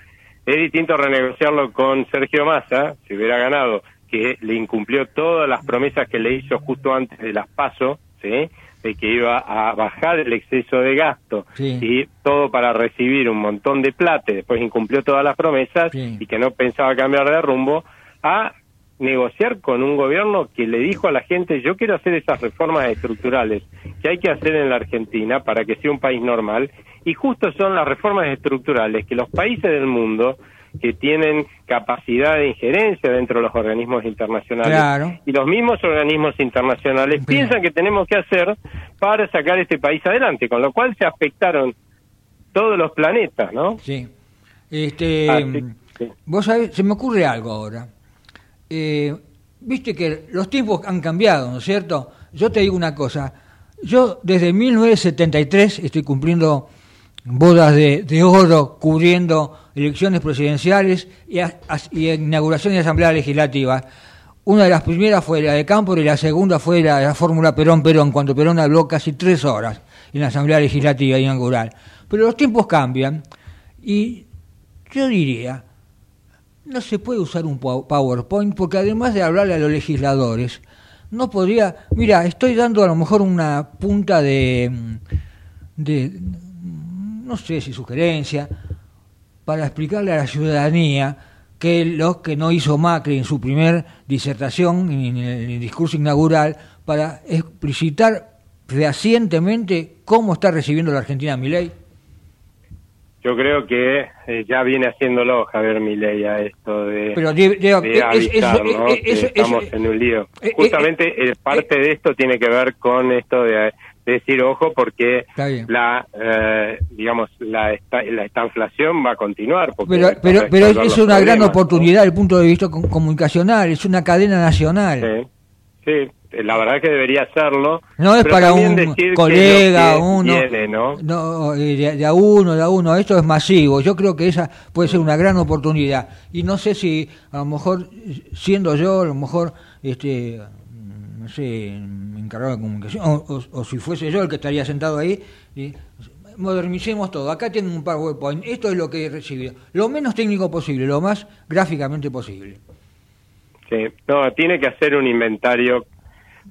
es distinto renegociarlo con Sergio Massa, si hubiera ganado, que le incumplió todas las promesas que le hizo justo antes de las PASO, ¿sí?, de que iba a bajar el exceso de gasto, y todo para recibir un montón de plata, después incumplió todas las promesas, y que no pensaba cambiar de rumbo, a negociar con un gobierno que le dijo a la gente, yo quiero hacer esas reformas estructurales que hay que hacer en la Argentina para que sea un país normal, y justo son las reformas estructurales que los países del mundo que tienen capacidad de injerencia dentro de los organismos internacionales, y los mismos organismos internacionales piensan que tenemos que hacer para sacar este país adelante, con lo cual se afectaron todos los planetas, ¿no? Sí. Vos sabés, se me ocurre algo ahora. Viste que los tiempos han cambiado, ¿no es cierto? Yo te digo una cosa. Yo desde 1973 estoy cumpliendo bodas de oro, cubriendo elecciones presidenciales y inauguración de asambleas legislativas. Una de las primeras fue la de Cámpora y la segunda fue la de la fórmula Perón-Perón, cuando Perón habló casi 3 horas en la asamblea legislativa inaugural. Pero los tiempos cambian, y yo diría, no se puede usar un PowerPoint, porque además de hablarle a los legisladores, no podría... Mira, estoy dando a lo mejor una punta de no sé si sugerencia, para explicarle a la ciudadanía que lo que no hizo Macri en su primer disertación, en el discurso inaugural, para explicitar fehacientemente cómo está recibiendo la Argentina Milei. Yo creo que ya viene haciéndolo Javier Milei a esto de, pero de avisar, ¿no? Estamos en un lío. Justamente parte de esto tiene que ver con esto de decir ojo, porque la estanflación va a continuar. Porque pero es una gran oportunidad, ¿no?, desde el punto de vista comunicacional, es una cadena nacional. Sí, sí. La verdad es que debería hacerlo. No es para un colega, uno. Viene, ¿no? No, de a uno. Esto es masivo. Yo creo que esa puede ser una gran oportunidad. Y no sé si, a lo mejor, siendo yo, a lo mejor, no sé, encargado de comunicación, o si fuese yo el que estaría sentado ahí, modernicemos todo. Acá tengo un PowerPoint. Esto es lo que he recibido. Lo menos técnico posible, lo más gráficamente posible. Sí. No, tiene que hacer un inventario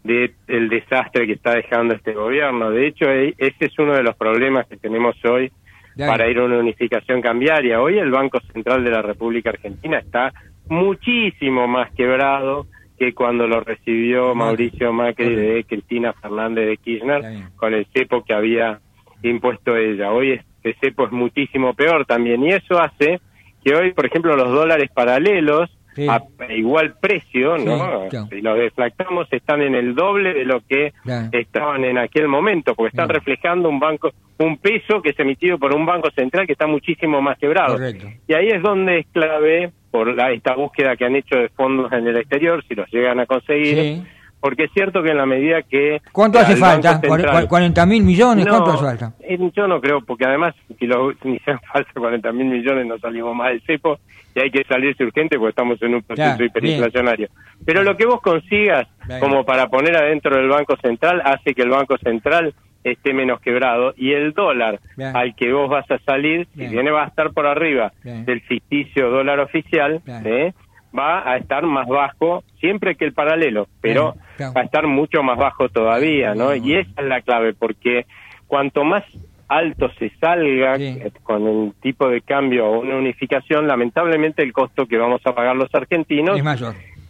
del desastre que está dejando este gobierno. De hecho, ese es uno de los problemas que tenemos hoy para ir a una unificación cambiaria. Hoy el Banco Central de la República Argentina está muchísimo más quebrado que cuando lo recibió Mauricio Macri de Cristina Fernández de Kirchner con el cepo que había impuesto ella. Hoy este cepo es muchísimo peor también, y eso hace que hoy, por ejemplo, los dólares paralelos a igual precio, ¿no? Si los deflactamos, están en el doble de lo que estaban en aquel momento, porque están reflejando un peso que es emitido por un banco central que está muchísimo más quebrado. Correcto. Y ahí es donde es clave por esta búsqueda que han hecho de fondos en el exterior, si los llegan a conseguir, porque es cierto que en la medida que... ¿Cuánto hace falta? ¿40.000 millones? No, ¿cuánto hace falta? Yo no creo, porque además, si hacen falta 40.000 millones, no salimos más del cepo, y hay que salirse urgente porque estamos en un proceso hiperinflacionario. Bien. Pero lo que vos consigas, como para poner adentro del Banco Central, hace que el Banco Central esté menos quebrado, y el dólar al que vos vas a salir, si viene, va a estar por arriba del ficticio dólar oficial, va a estar más bajo, siempre que el paralelo, pero va a estar mucho más bajo todavía, ¿no? Y esa es la clave, porque cuanto más alto se salga con el tipo de cambio o una unificación, lamentablemente el costo que vamos a pagar los argentinos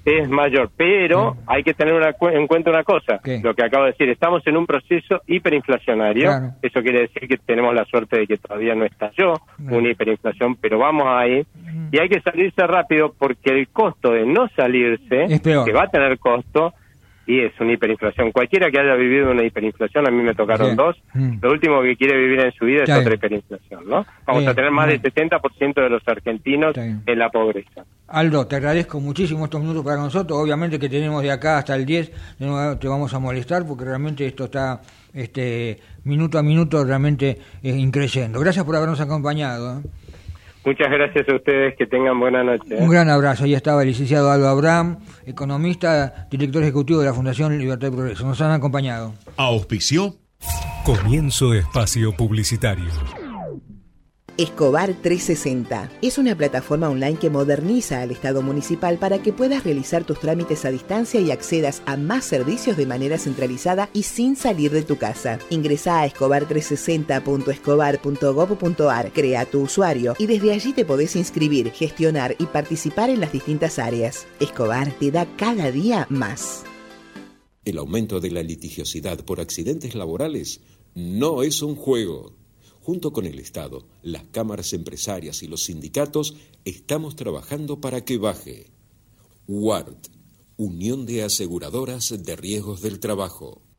es mayor, pero hay que tener en cuenta una cosa, lo que acabo de decir, estamos en un proceso hiperinflacionario, eso quiere decir que tenemos la suerte de que todavía no estalló una hiperinflación, pero vamos ahí, y hay que salirse rápido porque el costo de no salirse, que va a tener costo, y es una hiperinflación. Cualquiera que haya vivido una hiperinflación, a mí me tocaron dos, lo último que quiere vivir en su vida es otra hiperinflación, ¿no? Vamos a tener más del 70% de los argentinos en la pobreza. Aldo, te agradezco muchísimo estos minutos para nosotros. Obviamente que tenemos de acá hasta el 10, no te vamos a molestar porque realmente esto está minuto a minuto realmente increciendo. Gracias por habernos acompañado, ¿eh? Muchas gracias a ustedes, que tengan buena noche. Un gran abrazo. Ahí estaba el licenciado Aldo Abraham, economista, director ejecutivo de la Fundación Libertad y Progreso. Nos han acompañado. Auspició. Comienzo espacio publicitario. Escobar 360 es una plataforma online que moderniza al Estado municipal para que puedas realizar tus trámites a distancia y accedas a más servicios de manera centralizada y sin salir de tu casa. Ingresá a escobar360.escobar.gov.ar, crea tu usuario y desde allí te podés inscribir, gestionar y participar en las distintas áreas. Escobar te da cada día más. El aumento de la litigiosidad por accidentes laborales no es un juego. Junto con el Estado, las cámaras empresarias y los sindicatos, estamos trabajando para que baje. UART, Unión de Aseguradoras de Riesgos del Trabajo.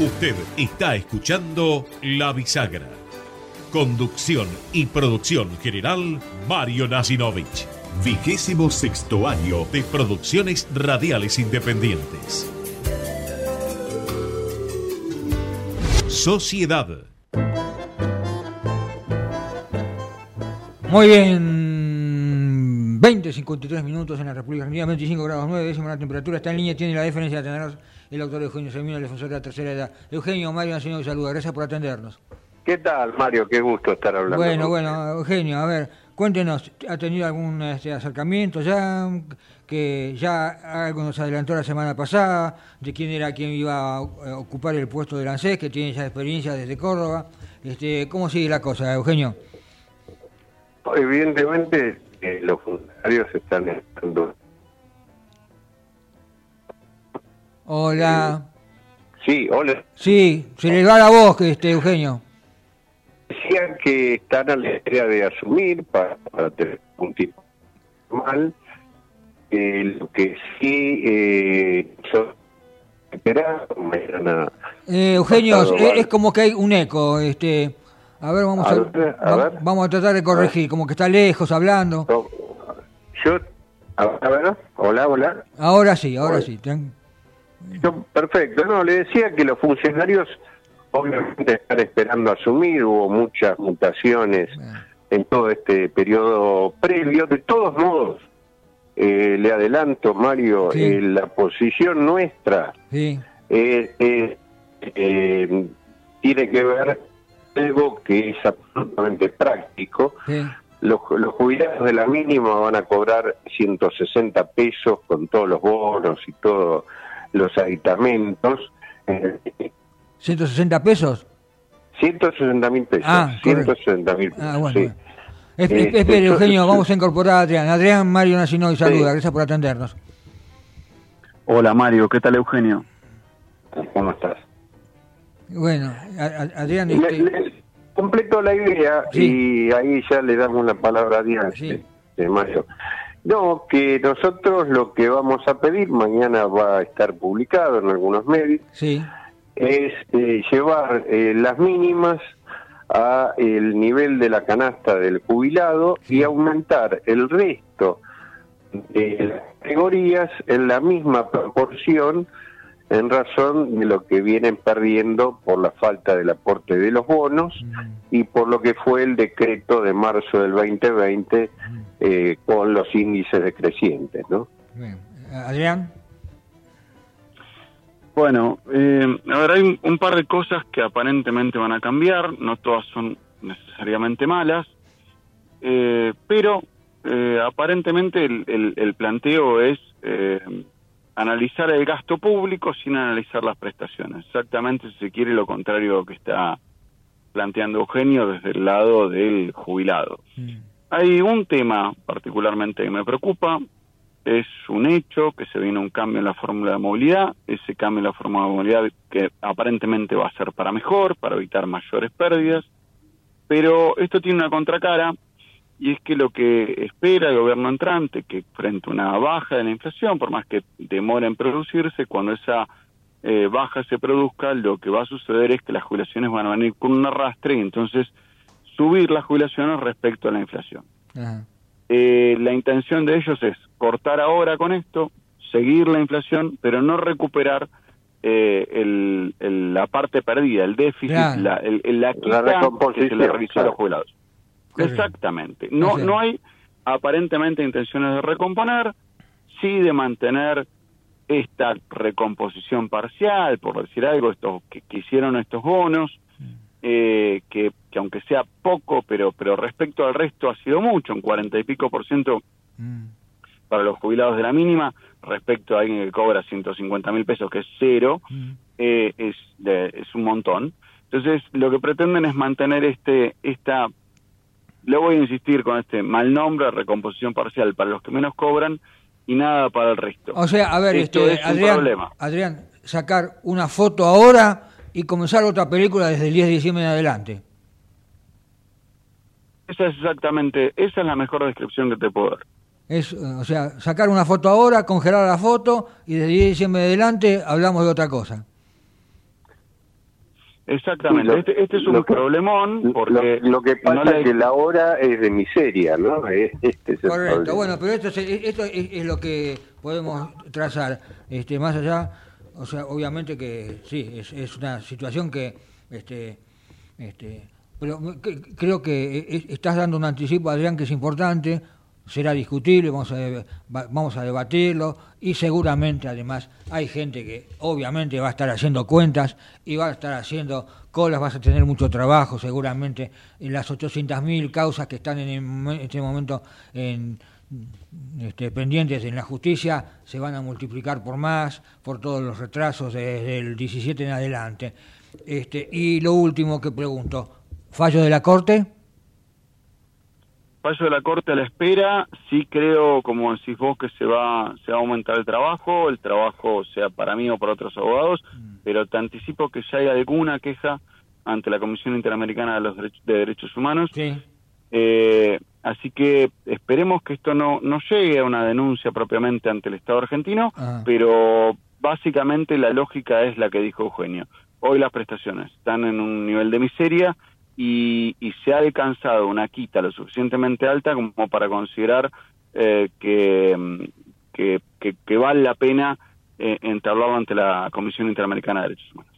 Usted está escuchando La Bisagra. Conducción y producción general, Mario Nacinovich. 26º año de Producciones Radiales Independientes. Sociedad. Muy bien. 20:53 minutos en la República Argentina, 25 grados 9 décimas la temperatura. Está en línea, tiene la diferencia de tenernos el doctor Eugenio Semino, el defensor de la tercera edad. Eugenio, Mario Nacinovich saluda, gracias por atendernos. ¿Qué tal, Mario? Qué gusto estar hablando. Bueno, Eugenio, a ver, Cuéntenos, ¿ha tenido algún acercamiento ya? Que ya algo nos adelantó la semana pasada, de quién era quien iba a ocupar el puesto del ANSES, que tiene ya experiencia desde Córdoba. ¿Cómo sigue la cosa, Eugenio? Evidentemente, los funcionarios están entrando. Hola. Sí, hola. Sí, se les va la voz, Eugenio. Decían que están a la espera de asumir para tener un tipo normal. Lo que sí, yo esperaba, me van a... Eugenio, es como que hay un eco. A ver, vamos a tratar de corregir, como que está lejos hablando. No, yo, a ver, hola. Ahora sí. Perfecto, no, le decía que los funcionarios obviamente están esperando asumir, hubo muchas mutaciones en todo este periodo previo. De todos modos, le adelanto, Mario, sí, la posición nuestra tiene que ver algo que es absolutamente práctico. Sí. Los jubilados de la mínima van a cobrar 160 pesos con todos los bonos y todos los aditamentos. 160 pesos. 160.000 pesos. Ah, 160.000 pesos. Ah, bueno. Sí. Espere, Eugenio, vamos a incorporar a Adrián. Adrián, Mario Nacinovich, saluda, gracias por atendernos. Hola, Mario, ¿qué tal, Eugenio? ¿Cómo estás? Bueno, Adrián... completo la idea, sí, y ahí ya le damos la palabra a Adrián, sí, de Mario. No, que nosotros lo que vamos a pedir, mañana va a estar publicado en algunos medios, sí, es llevar las mínimas a el nivel de la canasta del jubilado, sí, y aumentar el resto de las categorías en la misma proporción en razón de lo que vienen perdiendo por la falta del aporte de los bonos y por lo que fue el decreto de marzo del 2020 con los índices decrecientes, ¿no? Bien. Adrián. Bueno, a ver, hay un par de cosas que aparentemente van a cambiar, no todas son necesariamente malas, pero aparentemente el planteo es analizar el gasto público sin analizar las prestaciones. Exactamente, si se quiere, lo contrario que está planteando Eugenio desde el lado del jubilado. Sí. Hay un tema particularmente que me preocupa. Es un hecho que se viene un cambio en la fórmula de movilidad, ese cambio en la fórmula de movilidad que aparentemente va a ser para mejor, para evitar mayores pérdidas, pero esto tiene una contracara, y es que lo que espera el gobierno entrante, que frente a una baja de la inflación, por más que demora en producirse, cuando esa baja se produzca, lo que va a suceder es que las jubilaciones van a venir con un arrastre, y entonces subir las jubilaciones respecto a la inflación. Ajá. La intención de ellos es cortar ahora con esto, seguir la inflación, pero no recuperar la parte perdida, el déficit, claro, la quita que se le realizó, claro, a los jubilados. Correcto. Exactamente. No, sí, no hay aparentemente intenciones de recomponer, sí de mantener esta recomposición parcial, por decir algo, estos que hicieron estos bonos, que aunque sea poco, pero respecto al resto ha sido mucho, un 40 y pico % para los jubilados de la mínima, respecto a alguien que cobra 150.000 pesos, que es cero, es un montón. Entonces, lo que pretenden es mantener esta, le voy a insistir con este mal nombre, recomposición parcial para los que menos cobran y nada para el resto. O sea, a ver, esto es Adrián, un problema. Adrián, sacar una foto ahora y comenzar otra película desde el 10 de diciembre en adelante. Esa es la mejor descripción que te puedo dar. O sea, sacar una foto ahora, congelar la foto, y desde el 10 de diciembre en adelante hablamos de otra cosa. Exactamente. Este es un problemón, porque... Lo que pasa es que la hora es de miseria, ¿no? Es correcto. Problema. Bueno, pero esto es lo que podemos trazar. Más allá... O sea, obviamente que sí, es una situación que... pero creo que estás dando un anticipo, Adrián, que es importante, será discutible, vamos a debatirlo, y seguramente además hay gente que obviamente va a estar haciendo cuentas y va a estar haciendo colas, vas a tener mucho trabajo seguramente, en las 800.000 causas que están en este momento pendientes en la justicia se van a multiplicar por más, por todos los retrasos desde el 17 en adelante. Y lo último que pregunto, ¿fallo de la Corte? Fallo de la Corte a la espera. Sí creo, como decís vos, que se va a aumentar el trabajo, sea para mí o para otros abogados, pero te anticipo que ya hay alguna queja ante la Comisión Interamericana de Derechos Humanos. Sí. Así que esperemos que esto no llegue a una denuncia propiamente ante el Estado argentino, pero básicamente la lógica es la que dijo Eugenio. Hoy las prestaciones están en un nivel de miseria y se ha alcanzado una quita lo suficientemente alta como para considerar que vale la pena entablarlo ante la Comisión Interamericana de Derechos Humanos.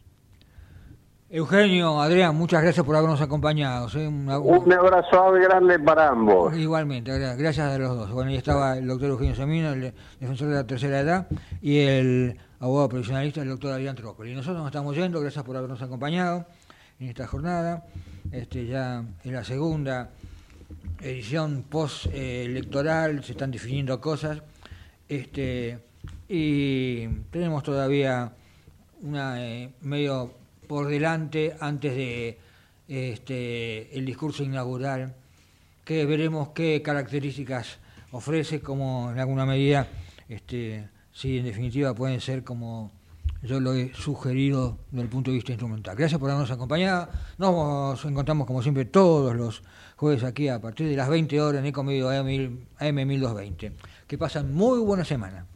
Eugenio, Adrián, muchas gracias por habernos acompañado. ¿Sí? Un abrazo grande para ambos. Igualmente, gracias a los dos. Bueno, ahí estaba el doctor Eugenio Semino, el defensor de la tercera edad, y el abogado profesionalista, el doctor Adrián Trócoli. Y nosotros nos estamos yendo, gracias por habernos acompañado en esta jornada, ya en la segunda edición post-electoral, se están definiendo cosas, y tenemos todavía una medio por delante antes de el discurso inaugural, que veremos qué características ofrece, como en alguna medida, si en definitiva pueden ser como yo lo he sugerido desde el punto de vista instrumental. Gracias por habernos acompañado. Nos encontramos como siempre todos los jueves aquí a partir de las 20 horas en Ecomedio AM 1220. Que pasen muy buena semana.